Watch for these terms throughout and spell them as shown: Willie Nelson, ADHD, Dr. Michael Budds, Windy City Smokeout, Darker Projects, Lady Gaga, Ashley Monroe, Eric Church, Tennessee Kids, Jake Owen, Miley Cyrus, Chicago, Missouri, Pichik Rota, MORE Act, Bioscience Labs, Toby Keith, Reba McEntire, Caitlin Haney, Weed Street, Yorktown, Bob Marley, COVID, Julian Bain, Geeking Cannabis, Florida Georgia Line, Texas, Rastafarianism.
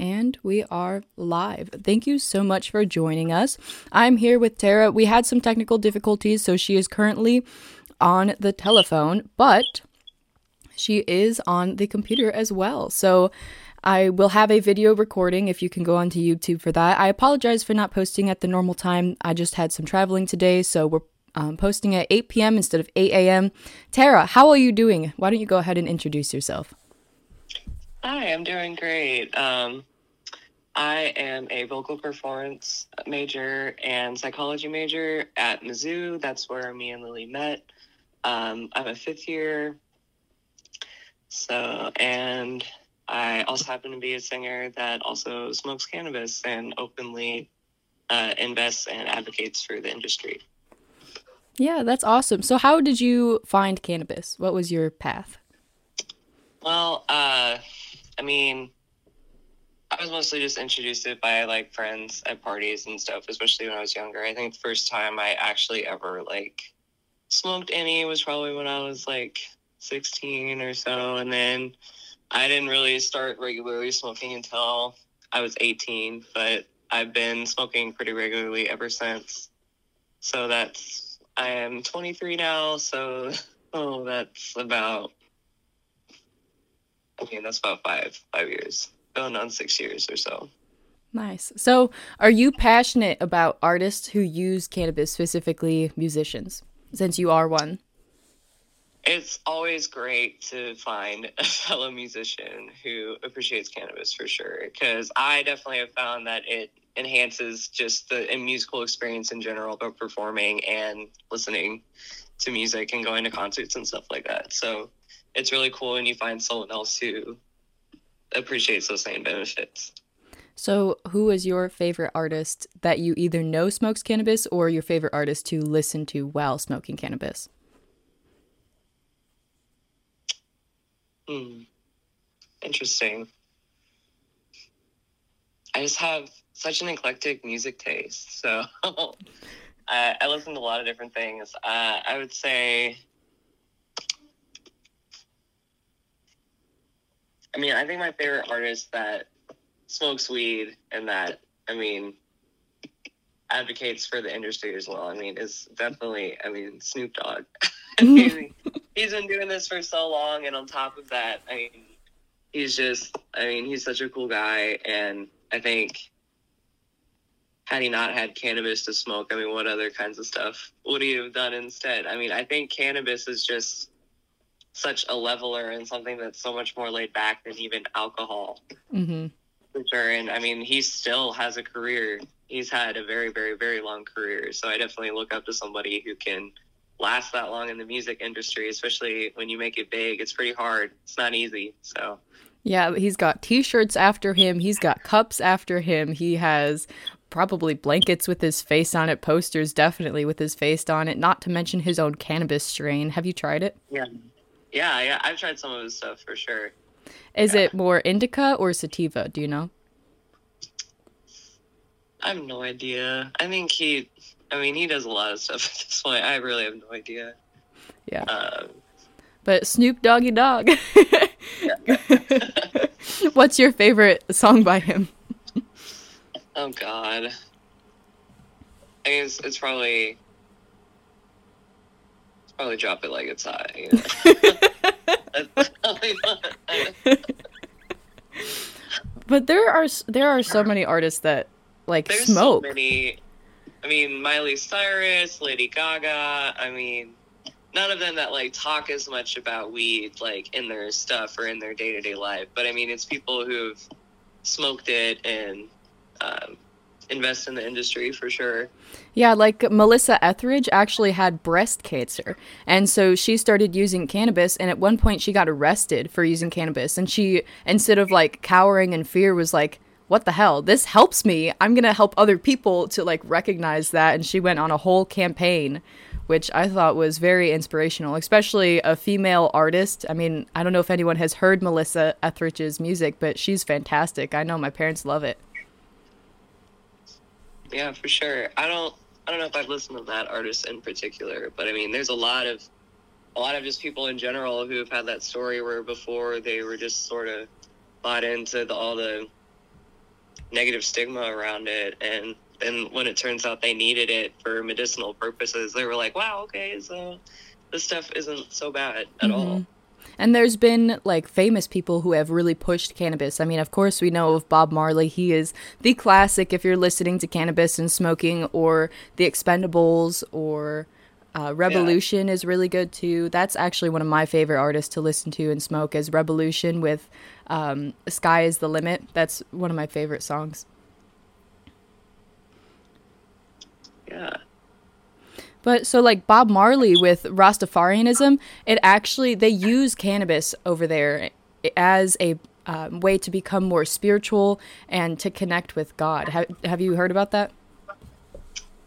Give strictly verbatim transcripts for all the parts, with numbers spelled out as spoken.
And we are live. Thank you so much for joining us. I'm here with Tara. We had some technical difficulties, so she is currently on the telephone, but she is on the computer as well. So I will have a video recording if you can go onto YouTube for that. I apologize for not posting at the normal time. I just had some traveling today, so we're um, posting at eight p.m. instead of eight a.m. Tara, how are you doing? Why don't you go ahead and introduce yourself? Hi, I'm doing great. Um, I am a vocal performance major and psychology major at Mizzou. That's where me and Lily met. Um, I'm a fifth year. So, and I also happen to be a singer that also smokes cannabis and openly uh, invests and advocates for the industry. Yeah, that's awesome. So how did you find cannabis? What was your path? Well, uh, I mean, I was mostly just introduced to it by, like, friends at parties and stuff, especially when I was younger. I think the first time I actually ever, like, smoked any was probably when I was, like, sixteen or so. And then I didn't really start regularly smoking until I was eighteen, but I've been smoking pretty regularly ever since. So that's, I am twenty-three now, so oh, that's about... I mean, that's about five, five years, going on six years or so. Nice. So are you passionate about artists who use cannabis, specifically musicians, since you are one? It's always great to find a fellow musician who appreciates cannabis, for sure, because I definitely have found that it enhances just the musical experience in general, but performing and listening to music and going to concerts and stuff like that. So it's really cool when you find someone else who appreciates those same benefits. So who is your favorite artist that you either know smokes cannabis or your favorite artist to listen to while smoking cannabis? Hmm. Interesting. I just have such an eclectic music taste. So I, I listen to a lot of different things. Uh, I would say... I mean, I think my favorite artist that smokes weed and that, I mean, advocates for the industry as well, I mean, is definitely, I mean, Snoop Dogg. I mean, he's been doing this for so long, and on top of that, I mean, he's just, I mean, he's such a cool guy, and I think had he not had cannabis to smoke, I mean, what other kinds of stuff would he have done instead? I mean, I think cannabis is just such a leveler and something that's so much more laid back than even alcohol. Mm-hmm. For sure. And I mean, he still has a career. He's had a very, very, very long career. So I definitely look up to somebody who can last that long in the music industry, especially when you make it big. It's pretty hard. It's not easy. So yeah, he's got t-shirts after him. He's got cups after him. He has probably blankets with his face on it, posters definitely with his face on it, not to mention his own cannabis strain. Have you tried it? Yeah. Yeah, yeah, I've tried some of his stuff for sure. Is yeah. it more indica or sativa? Do you know? I have no idea. I think he, I mean, he does a lot of stuff at this point. I really have no idea. Yeah. Um, but Snoop Doggy Dogg. What's your favorite song by him? Oh, God. I guess it's probably... probably Drop It Like It's Hot, you know? But there are there are so many artists that like There's smoke. So many. I mean, Miley Cyrus, Lady Gaga. I mean, none of them that like talk as much about weed like in their stuff or in their day to day life. But I mean, it's people who've smoked it and um, invest in the industry for sure. Yeah, like Melissa Etheridge actually had breast cancer, and so she started using cannabis, and at one point she got arrested for using cannabis, and she, instead of like cowering in fear, was like, what the hell, this helps me, I'm gonna help other people to like recognize that. And she went on a whole campaign, which I thought was very inspirational, especially a female artist. I mean, I don't know if anyone has heard Melissa Etheridge's music, but she's fantastic. I know my parents love it. Yeah, for sure. I don't I don't know if I've listened to that artist in particular, but I mean, there's a lot of a lot of just people in general who have had that story where before they were just sort of bought into the, all the negative stigma around it. And then when it turns out they needed it for medicinal purposes, they were like, wow, okay, so this stuff isn't so bad at mm-hmm. all. And there's been, like, famous people who have really pushed cannabis. I mean, of course, we know of Bob Marley. He is the classic if you're listening to cannabis and smoking, or The Expendables, or uh, Revolution yeah. is really good, too. That's actually one of my favorite artists to listen to and smoke is Revolution with um, Sky is the Limit. That's one of my favorite songs. Yeah. But so like Bob Marley with Rastafarianism, it actually, they use cannabis over there as a uh, way to become more spiritual and to connect with God. Have, have you heard about that?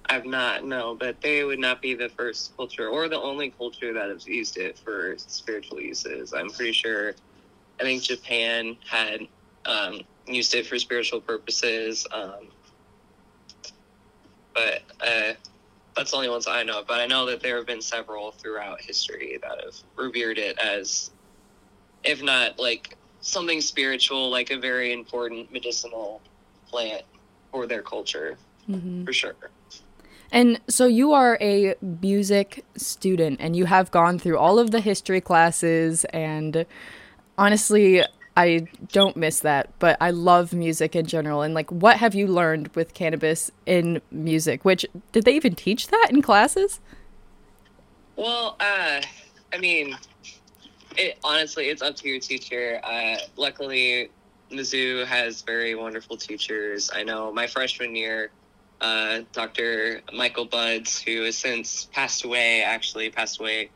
I've not, no, but they would not be the first culture or the only culture that has used it for spiritual uses. I'm pretty sure, I think Japan had um, used it for spiritual purposes. Um, but, uh, That's the only ones I know of, but I know that there have been several throughout history that have revered it as, if not like something spiritual, like a very important medicinal plant for their culture, mm-hmm. for sure. And so you are a music student, and you have gone through all of the history classes, and honestly, I don't miss that, but I love music in general. And like, what have you learned with cannabis in music? Which, did they even teach that in classes? Well, uh, I mean, it honestly, it's up to your teacher. Uh, luckily, Mizzou has very wonderful teachers. I know my freshman year, uh, Doctor Michael Budds, who has since passed away, actually passed away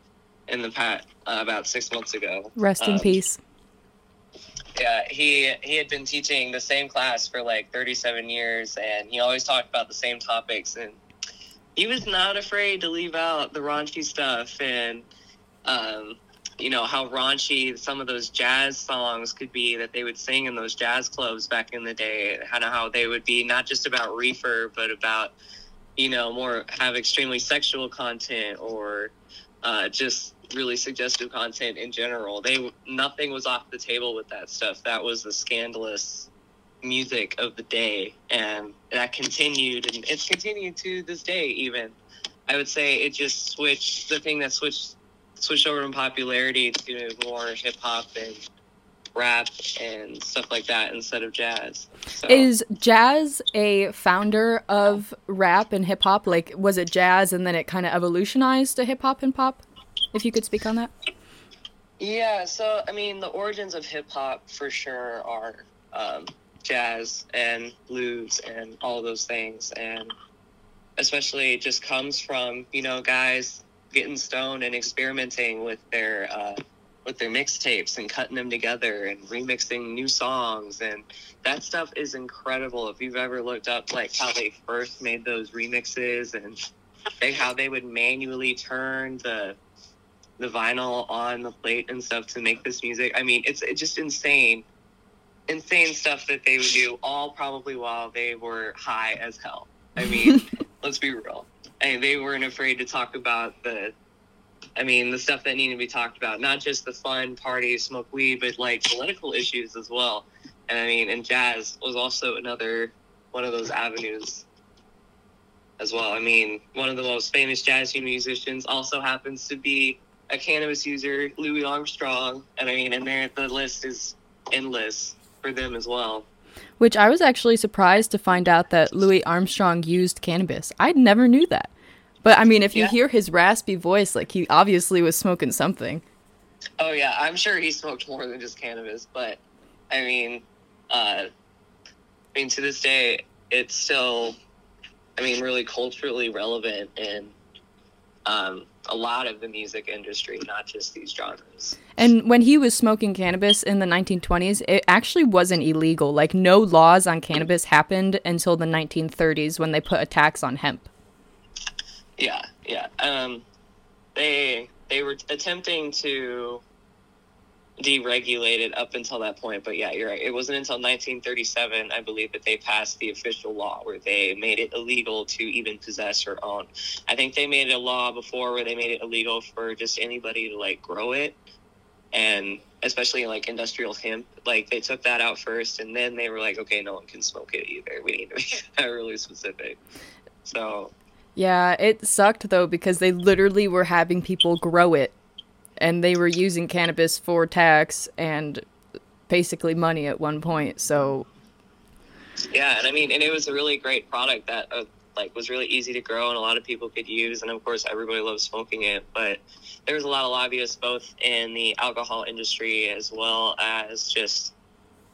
in the past uh, about six months ago. Rest um, in peace. Yeah, he he had been teaching the same class for like thirty-seven years, and he always talked about the same topics, and he was not afraid to leave out the raunchy stuff, and um, you know, how raunchy some of those jazz songs could be that they would sing in those jazz clubs back in the day, and how they would be not just about reefer, but about, you know, more have extremely sexual content, or uh, just really suggestive content in general. They nothing was off the table with that stuff. That was the scandalous music of the day, and that continued, and it's continued to this day. Even I would say it just switched the thing that switched switched over in popularity to more hip-hop and rap and stuff like that instead of jazz. So. Is jazz a founder of rap and hip-hop? Like, was it jazz and then it kind of evolutionized to hip-hop and pop? If you could speak on that. Yeah, so, I mean, the origins of hip-hop for sure are um, jazz and blues and all those things. And especially it just comes from, you know, guys getting stoned and experimenting with their uh, with their mixtapes and cutting them together and remixing new songs. And that stuff is incredible. If you've ever looked up, like, how they first made those remixes and they, how they would manually turn the... the vinyl on the plate and stuff to make this music. I mean, it's, it's just insane, insane stuff that they would do, all probably while they were high as hell. I mean, let's be real. I mean, they weren't afraid to talk about the, I mean, the stuff that needed to be talked about, not just the fun party, smoke weed, but like political issues as well. And I mean, and jazz was also another one of those avenues as well. I mean, one of the most famous jazz musicians also happens to be a cannabis user, Louis Armstrong, and I mean, and there the list is endless for them as well. Which I was actually surprised to find out that Louis Armstrong used cannabis. I never knew that. But I mean, if you yeah. hear his raspy voice, like, he obviously was smoking something. Oh yeah, I'm sure he smoked more than just cannabis, but I mean, uh, I mean, to this day, it's still, I mean, really culturally relevant and um, a lot of the music industry, not just these genres. And when he was smoking cannabis in the nineteen twenties, it actually wasn't illegal. Like, no laws on cannabis happened until the nineteen thirties when they put a tax on hemp. Yeah, yeah. Um, they they were attempting to deregulate it up until that point, but yeah, you're right. It wasn't until nineteen thirty-seven, I believe, that they passed the official law where they made it illegal to even possess or own. I think they made a law before where they made it illegal for just anybody to like grow it, and especially like industrial hemp, like they took that out first, and then they were like, okay, no one can smoke it either. We need to make that really specific. So yeah, it sucked though, because they literally were having people grow it, and they were using cannabis for tax and basically money at one point. So yeah, and I mean, and it was a really great product that uh, like was really easy to grow and a lot of people could use, and of course everybody loves smoking it. But there was a lot of lobbyists both in the alcohol industry as well as just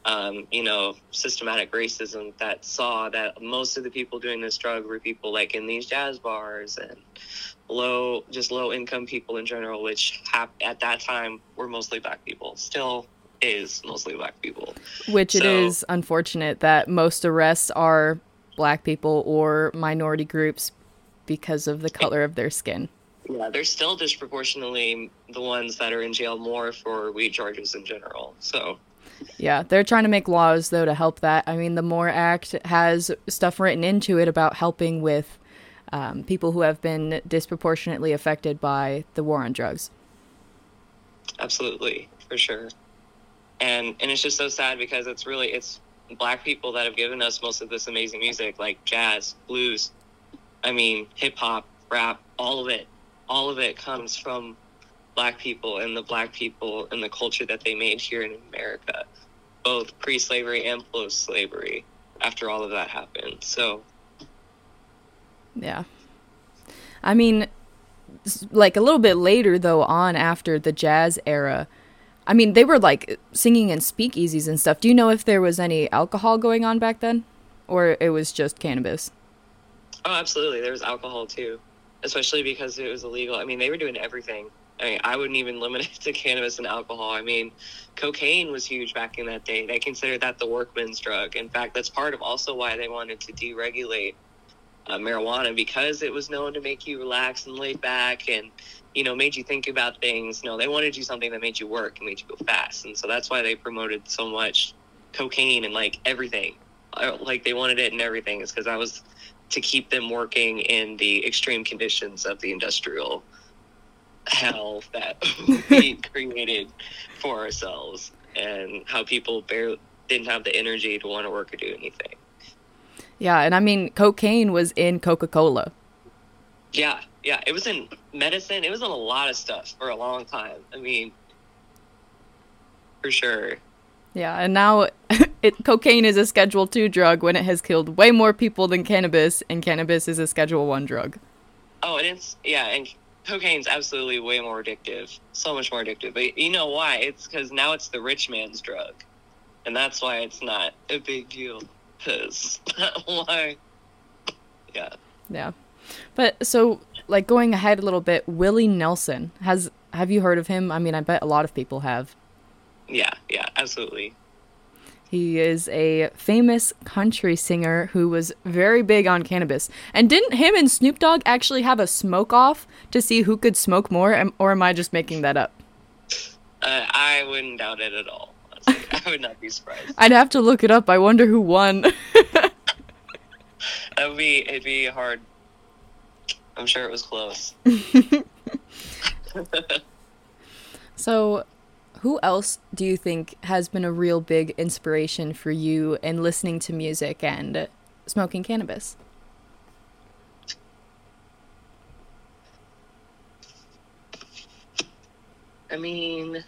um you know systematic racism that saw that most of the people doing this drug were people like in these jazz bars and low just low income people in general, which hap- at that time were mostly black people, still is mostly black people, which so, it is unfortunate that most arrests are black people or minority groups because of the color of their skin. Yeah, they're still disproportionately the ones that are in jail more for weed charges in general. So yeah, they're trying to make laws though to help that. I mean, the MORE Act has stuff written into it about helping with um, people who have been disproportionately affected by the war on drugs. Absolutely, for sure. And and it's just so sad because it's really it's black people that have given us most of this amazing music, like jazz, blues, I mean, hip-hop, rap, all of it. All of it comes from black people and the black people and the culture that they made here in America, both pre-slavery and post-slavery, after all of that happened. So yeah, I mean, like a little bit later though on after the jazz era, I mean, they were, like, singing in speakeasies and stuff. Do you know if there was any alcohol going on back then? Or it was just cannabis? Oh, absolutely. There was alcohol, too. Especially because it was illegal. I mean, they were doing everything. I mean, I wouldn't even limit it to cannabis and alcohol. I mean, cocaine was huge back in that day. They considered that the workman's drug. In fact, that's part of also why they wanted to deregulate uh, marijuana, because it was known to make you relax and laid back and, you know, made you think about things. No, they wanted to do something that made you work and made you go fast. And so that's why they promoted so much cocaine and, like, everything. Like, they wanted it in everything. It's because that was to keep them working in the extreme conditions of the industrial hell that we created for ourselves, and how people barely didn't have the energy to want to work or do anything. Yeah, and I mean, cocaine was in Coca-Cola. Yeah, yeah. It was in medicine. It was in a lot of stuff for a long time. I mean, for sure. Yeah, and now it, cocaine is a Schedule two drug when it has killed way more people than cannabis, and cannabis is a Schedule one drug. Oh, and it's, yeah, and cocaine's absolutely way more addictive. So much more addictive. But you know why? It's because now it's the rich man's drug. And that's why it's not a big deal. Because, why? Yeah. Yeah. But so, like, going ahead a little bit, Willie Nelson, has have you heard of him? I mean, I bet a lot of people have. Yeah, yeah, absolutely. He is a famous country singer who was very big on cannabis. And didn't him and Snoop Dogg actually have a smoke-off to see who could smoke more, or am I just making that up? Uh, I wouldn't doubt it at all. Honestly. I would not be surprised. I'd have to look it up. I wonder who won. That would be, it'd be hard. I'm sure it was close. So, who else do you think has been a real big inspiration for you in listening to music and smoking cannabis? I mean,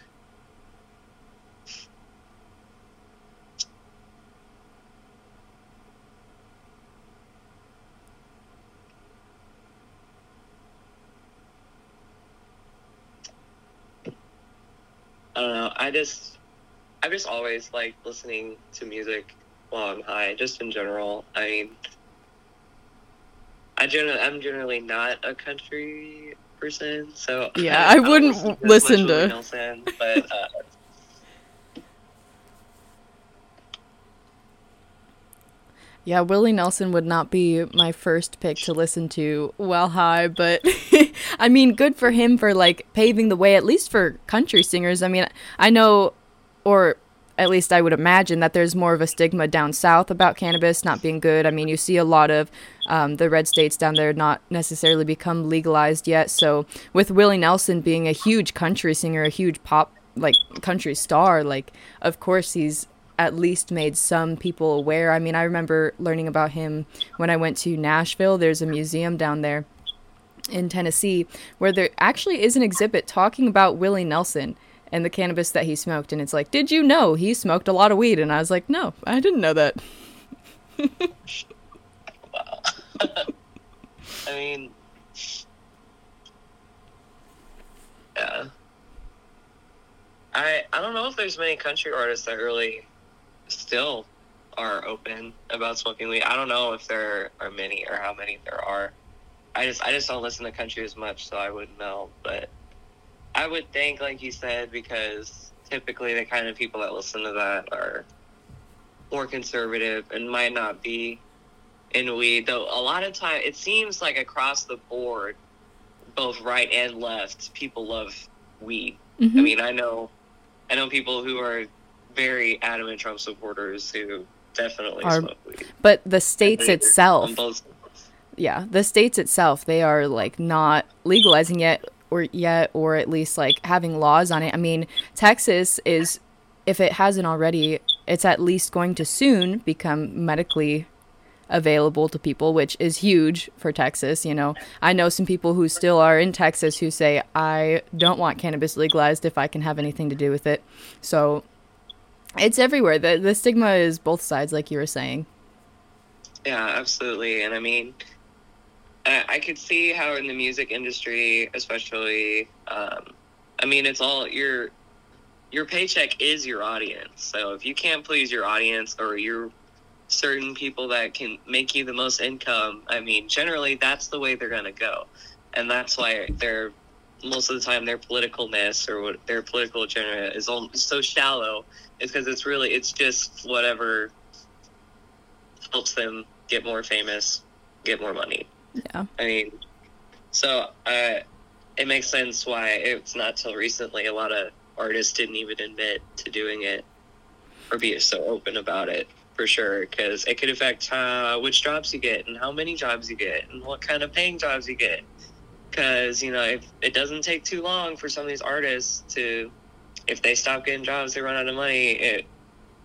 I don't know. I just, I've just always liked listening to music while I'm high, just in general. I mean, I generally, I'm generally not a country person, so yeah, I, I wouldn't I listen, listen to Nelson, but uh, yeah, Willie Nelson would not be my first pick to listen to while high, but I mean, good for him for, like, paving the way, at least for country singers. I mean, I know, or at least I would imagine, that there's more of a stigma down south about cannabis not being good. I mean, you see a lot of um, the red states down there not necessarily become legalized yet. So with Willie Nelson being a huge country singer, a huge pop like country star, like of course he's at least made some people aware. I mean, I remember learning about him when I went to Nashville. There's a museum down there in Tennessee where there actually is an exhibit talking about Willie Nelson and the cannabis that he smoked. And it's like, did you know he smoked a lot of weed? And I was like, no, I didn't know that. Wow. I mean, yeah. I, I don't know if there's many country artists that really still are open about smoking weed. I don't know if there are many or how many there are. I just I just don't listen to country as much, so I wouldn't know. But I would think, like you said, because typically the kind of people that listen to that are more conservative and might not be in weed. Though a lot of time, it seems like across the board, both right and left, people love weed. Mm-hmm. I mean, I know I know people who are very adamant Trump supporters who definitely are, smoke weed. But the states itself, yeah, the states itself, they are like not legalizing yet, or yet, or at least like having laws on it. I mean, Texas is, if it hasn't already, it's at least going to soon become medically available to people, which is huge for Texas. You know, I know some people who still are in Texas who say, I don't want cannabis legalized if I can have anything to do with it. So it's everywhere. The the stigma is both sides, like you were saying. Yeah, absolutely. And I mean, I, I could see how in the music industry, especially, um, I mean, it's all your your paycheck is your audience. So if you can't please your audience or your certain people that can make you the most income, I mean, generally that's the way they're gonna go, and that's why they're most of the time their politicalness or what their political agenda is all so shallow, is because it's really it's just whatever helps them get more famous, get more money. Yeah, I mean, so uh, it makes sense why it's not till recently a lot of artists didn't even admit to doing it or be so open about it. For sure, because it could affect uh, which jobs you get and how many jobs you get and what kind of paying jobs you get. Because, you know, if it doesn't take too long for some of these artists to, if they stop getting jobs, they run out of money. It,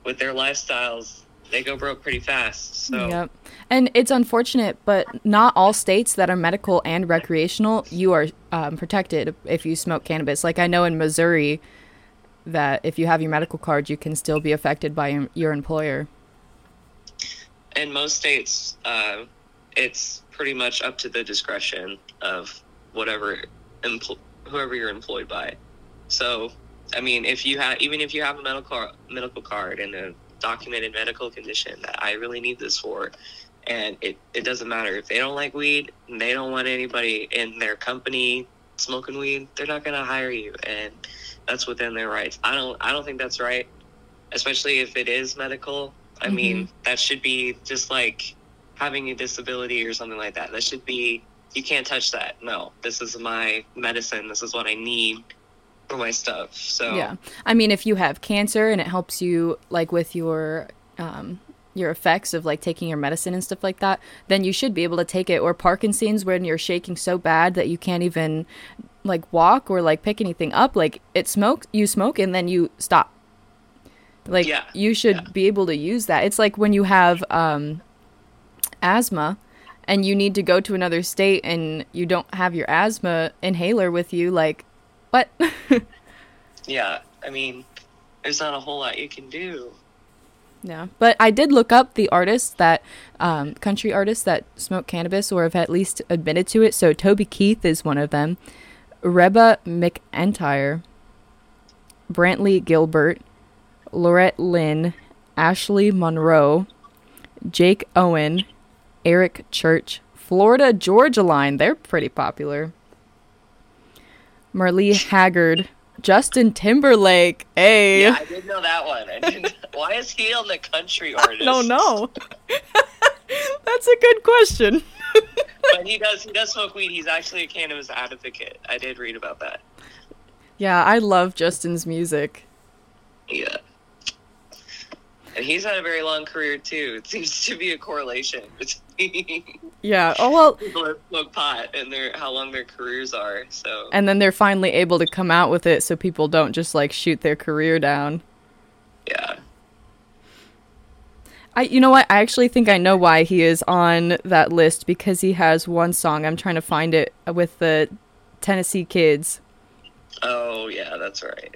with their lifestyles, they go broke pretty fast. So. Yep. And it's unfortunate, but not all states that are medical and recreational, you are um, protected if you smoke cannabis. Like I know in Missouri that if you have your medical card, you can still be affected by your, your employer. In most states, uh, it's pretty much up to the discretion of whatever, empl- whoever you're employed by. So, I mean, if you have, even if you have a medical medical card and a documented medical condition that I really need this for, and it, it doesn't matter if they don't like weed and they don't want anybody in their company smoking weed, they're not going to hire you, and that's within their rights. I don't, I don't think that's right, especially if it is medical. I mean, mm-hmm. that should be just like having a disability or something like that. That should be, you can't touch that. No, this is my medicine. This is what I need for my stuff. So yeah, I mean, if you have cancer and it helps you like with your um, your effects of like taking your medicine and stuff like that, then you should be able to take it. Or Parkinson's, when you're shaking so bad that you can't even like walk or like pick anything up. Like it smoke, you smoke and then you stop. Like, yeah, you should yeah. be able to use that. It's like when you have um, asthma and you need to go to another state and you don't have your asthma inhaler with you. Like, what? Yeah, I mean, there's not a whole lot you can do. Yeah, but I did look up the artists that, um, country artists that smoke cannabis or have at least admitted to it. So Toby Keith is one of them. Reba McEntire. Brantley Gilbert. Loretta Lynn, Ashley Monroe, Jake Owen, Eric Church, Florida Georgia Line, they're pretty popular. Merle Haggard, Justin Timberlake, hey. Yeah, I didn't know that one. I didn't, why is he on the country artist? I don't know. That's a good question. But he does, he does smoke weed. He's actually a cannabis advocate. I did read about that. Yeah, I love Justin's music. Yeah. And he's had a very long career, too. It seems to be a correlation between yeah. oh, well, people that smoke pot and their, how long their careers are. So, and then they're finally able to come out with it so people don't just, like, shoot their career down. Yeah. I, you know what? I actually think I know why he is on that list, because he has one song. I'm trying to find it with the Tennessee Kids. Oh, yeah, that's right.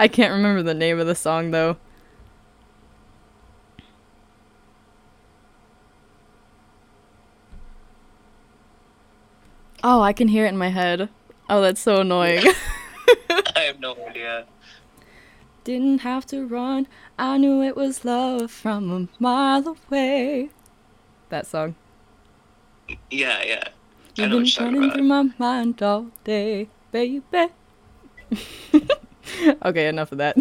I can't remember the name of the song, though. Oh, I can hear it in my head. Oh, that's so annoying. I have no idea. Didn't have to run. I knew it was love from a mile away. That song. Yeah, yeah. You've been running through my mind all day, baby. Okay, enough of that.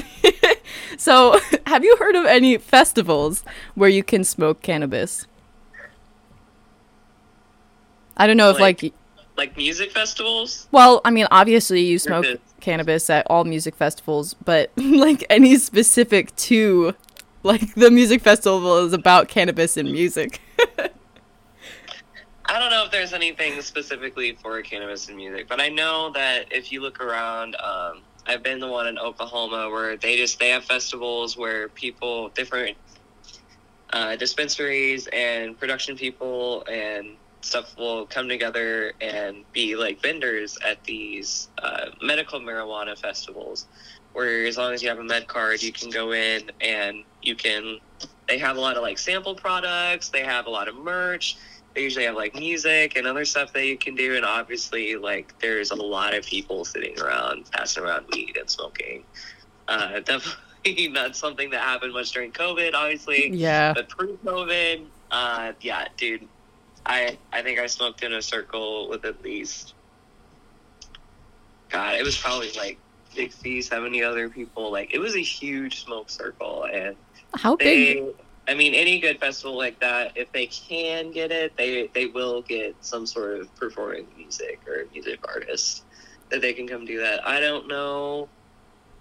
So, have you heard of any festivals where you can smoke cannabis? I don't know if like like, like music festivals? Well, I mean, obviously you smoke cannabis at all music festivals, but like any specific to, like, the music festival is about cannabis and music. I don't know if there's anything specifically for cannabis and music, but I know that if you look around, um, I've been to one in Oklahoma where they just, they have festivals where people, different uh, dispensaries and production people and stuff will come together and be like vendors at these uh, medical marijuana festivals, where as long as you have a med card, you can go in and you can, they have a lot of like sample products, they have a lot of merch. They usually have, like, music and other stuff that you can do. And obviously, like, there's a lot of people sitting around, passing around weed and smoking. Uh, definitely not something that happened much during COVID, obviously. Yeah. But pre-COVID, uh, yeah, dude, I I think I smoked in a circle with at least, God, it was probably, like, sixty, seventy other people. Like, it was a huge smoke circle. And how they, big? I mean, any good festival like that, if they can get it, they they will get some sort of performing music or music artist that they can come do that. I don't know.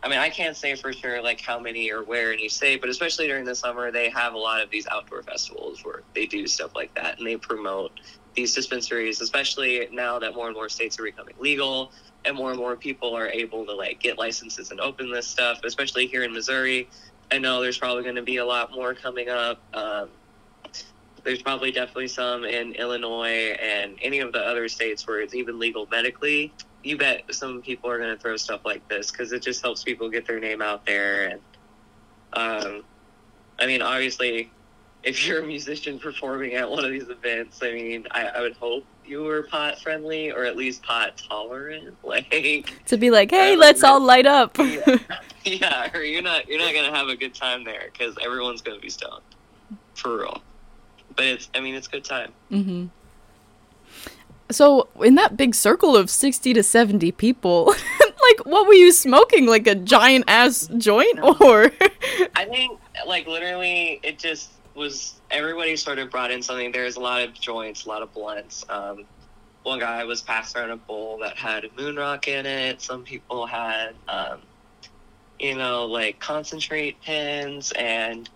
I mean, I can't say for sure, like, how many or where in each state, but especially during the summer, they have a lot of these outdoor festivals where they do stuff like that, and they promote these dispensaries, especially now that more and more states are becoming legal and more and more people are able to, like, get licenses and open this stuff, especially here in Missouri. I know there's probably going to be a lot more coming up. Um, there's probably definitely some in Illinois and any of the other states where it's even legal medically. You bet some people are going to throw stuff like this because it just helps people get their name out there. And um, I mean, obviously, if you're a musician performing at one of these events, I mean, I, I would hope you were pot friendly or at least pot tolerant, like to be like, hey, um, let's all light up. Yeah. Yeah, or you're not you're not gonna have a good time there because everyone's gonna be stoned, for real. But it's, I mean, it's a good time. Mm-hmm. So in that big circle of sixty to seventy people, like, what were you smoking? Like a giant ass joint, or? I think, like, literally, it just was everybody sort of brought in something. There's a lot of joints, a lot of blunts. Um, one guy was passed around a bowl that had moon rock in it. Some people had, um, you know, like concentrate pins, and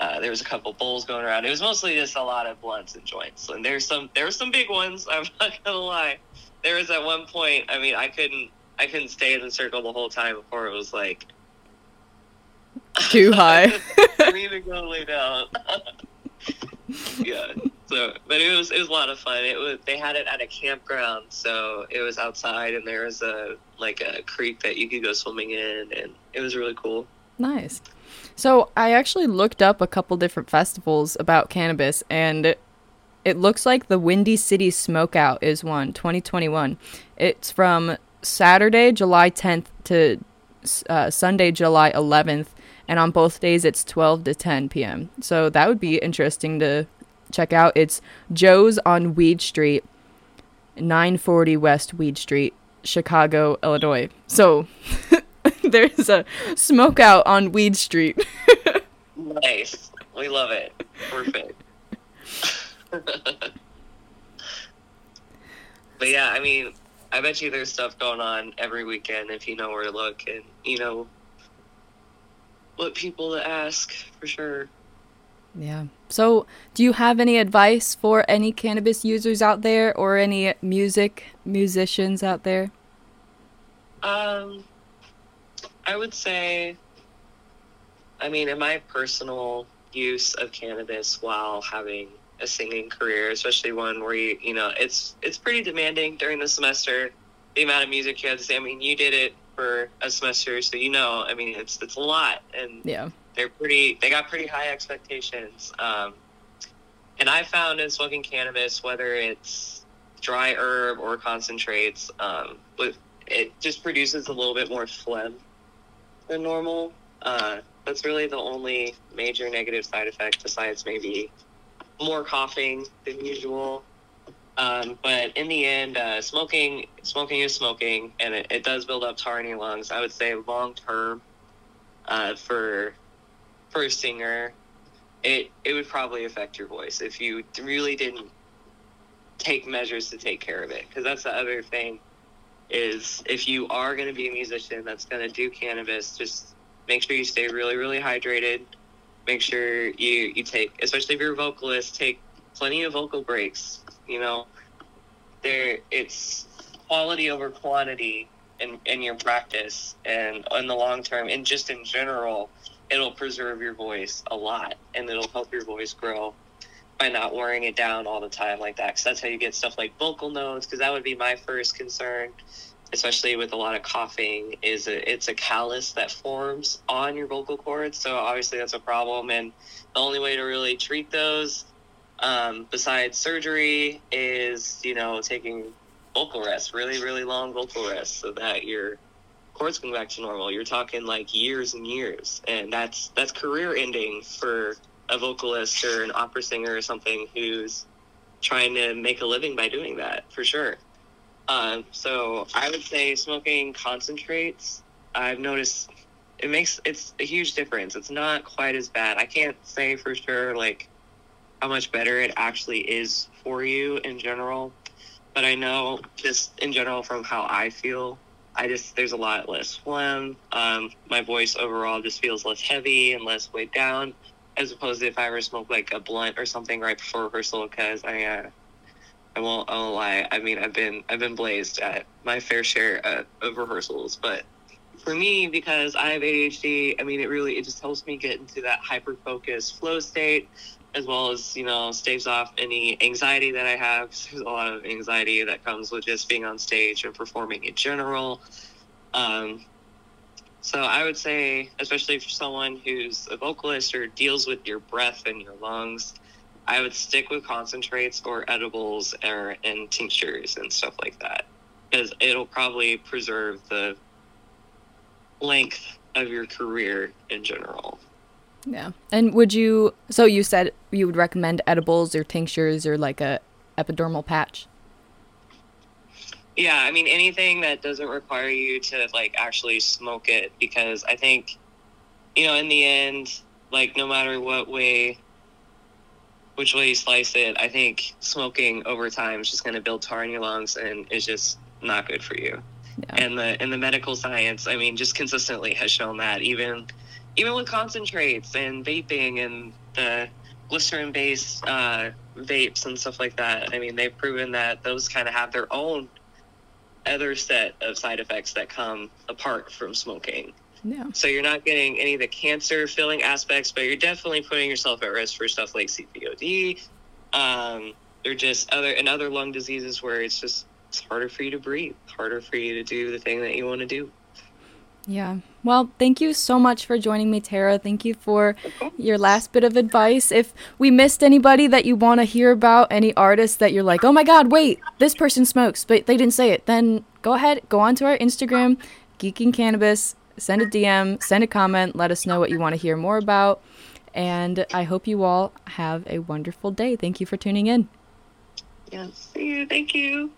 uh, there was a couple bowls going around. It was mostly just a lot of blunts and joints. And there's some, there were some big ones. I'm not gonna lie. There was at one point, I mean, I couldn't, I couldn't stay in the circle the whole time before it was like, too high. I need to go lay down. Yeah. So, but it was it was a lot of fun. It was they had it at a campground, so it was outside, and there was a like a creek that you could go swimming in, and it was really cool. Nice. So I actually looked up a couple different festivals about cannabis, and it, it looks like the Windy City Smokeout is one, twenty twenty-one. It's from Saturday, July tenth to uh, Sunday, July eleventh. And on both days, it's twelve to ten p.m. So that would be interesting to check out. It's Joe's on Weed Street, nine forty West Weed Street, Chicago, Illinois. So there's a smoke out on Weed Street. Nice. We love it. Perfect. But yeah, I mean, I bet you there's stuff going on every weekend if you know where to look and, you know, what people to ask for sure. Yeah. So do you have any advice for any cannabis users out there or any music musicians out there? Um, I would say, I mean, in my personal use of cannabis while having a singing career, especially one where you, you know, it's, it's pretty demanding during the semester, the amount of music you have to say. I mean, you did it for a semester, so you know, I mean, it's, it's a lot. And yeah, they're pretty, they got pretty high expectations. Um, and I found in smoking cannabis, whether it's dry herb or concentrates, um, with, it just produces a little bit more phlegm than normal. Uh, that's really the only major negative side effect, besides maybe more coughing than usual. Um, but in the end, uh, smoking, smoking is smoking, and it, it does build up tar in your lungs. I would say long term, uh, for, for a singer, it, it would probably affect your voice if you really didn't take measures to take care of it. 'Cause that's the other thing, is if you are going to be a musician that's going to do cannabis, just make sure you stay really, really hydrated. Make sure you, you take, especially if you're a vocalist, take plenty of vocal breaks. You know, there, it's quality over quantity in, in your practice, and in the long term, and just in general, it'll preserve your voice a lot, and it'll help your voice grow by not wearing it down all the time like that. Because that's how you get stuff like vocal nodes, because that would be my first concern, especially with a lot of coughing, is a, it's a callus that forms on your vocal cords. So obviously that's a problem, and the only way to really treat those, um, besides surgery, is, you know, taking vocal rests, really, really long vocal rests, so that your cords come back to normal. You're talking like years and years, and that's that's career ending for a vocalist or an opera singer or something who's trying to make a living by doing that, for sure. Um, so I would say smoking concentrates, I've noticed it makes, it's a huge difference. It's not quite as bad. I can't say for sure, like, how much better it actually is for you in general, but I know just in general from how I feel, I just, there's a lot less phlegm. Um, my voice overall just feels less heavy and less weighed down, as opposed to if I ever smoked like a blunt or something right before rehearsal, because I, uh, I won't, I won't lie. I mean, I've been, I've been blazed at my fair share uh, of rehearsals. But for me, because I have A D H D, I mean, it really, it just helps me get into that hyper-focused flow state, as well as, you know, staves off any anxiety that I have. There's a lot of anxiety that comes with just being on stage and performing in general. Um, So I would say, especially for someone who's a vocalist or deals with your breath and your lungs, I would stick with concentrates or edibles or, and tinctures and stuff like that, because it'll probably preserve the length of your career in general. Yeah. And would you, so you said you would recommend edibles or tinctures or like a epidermal patch? Yeah, I mean, anything that doesn't require you to, like, actually smoke it, because I think, you know, in the end, like, no matter what way, which way you slice it, I think smoking over time is just going to build tar in your lungs, and it's just not good for you. Yeah. And the and the medical science, I mean, just consistently has shown that, even, even with concentrates and vaping and the glycerin-based uh, vapes and stuff like that, I mean, they've proven that those kind of have their own other set of side effects that come apart from smoking. Yeah. So you're not getting any of the cancer feeling aspects, but you're definitely putting yourself at risk for stuff like C P O D. Um, they're just other, and other lung diseases where it's just, it's harder for you to breathe, harder for you to do the thing that you want to do. Yeah. Well, thank you so much for joining me, Tara. Thank you for your last bit of advice. If we missed anybody that you want to hear about, any artists that you're like, oh my God, wait, this person smokes, but they didn't say it, then go ahead, go onto our Instagram, Geeking Cannabis, send a D M, send a comment, let us know what you want to hear more about. And I hope you all have a wonderful day. Thank you for tuning in. Yes. Thank you. Thank you.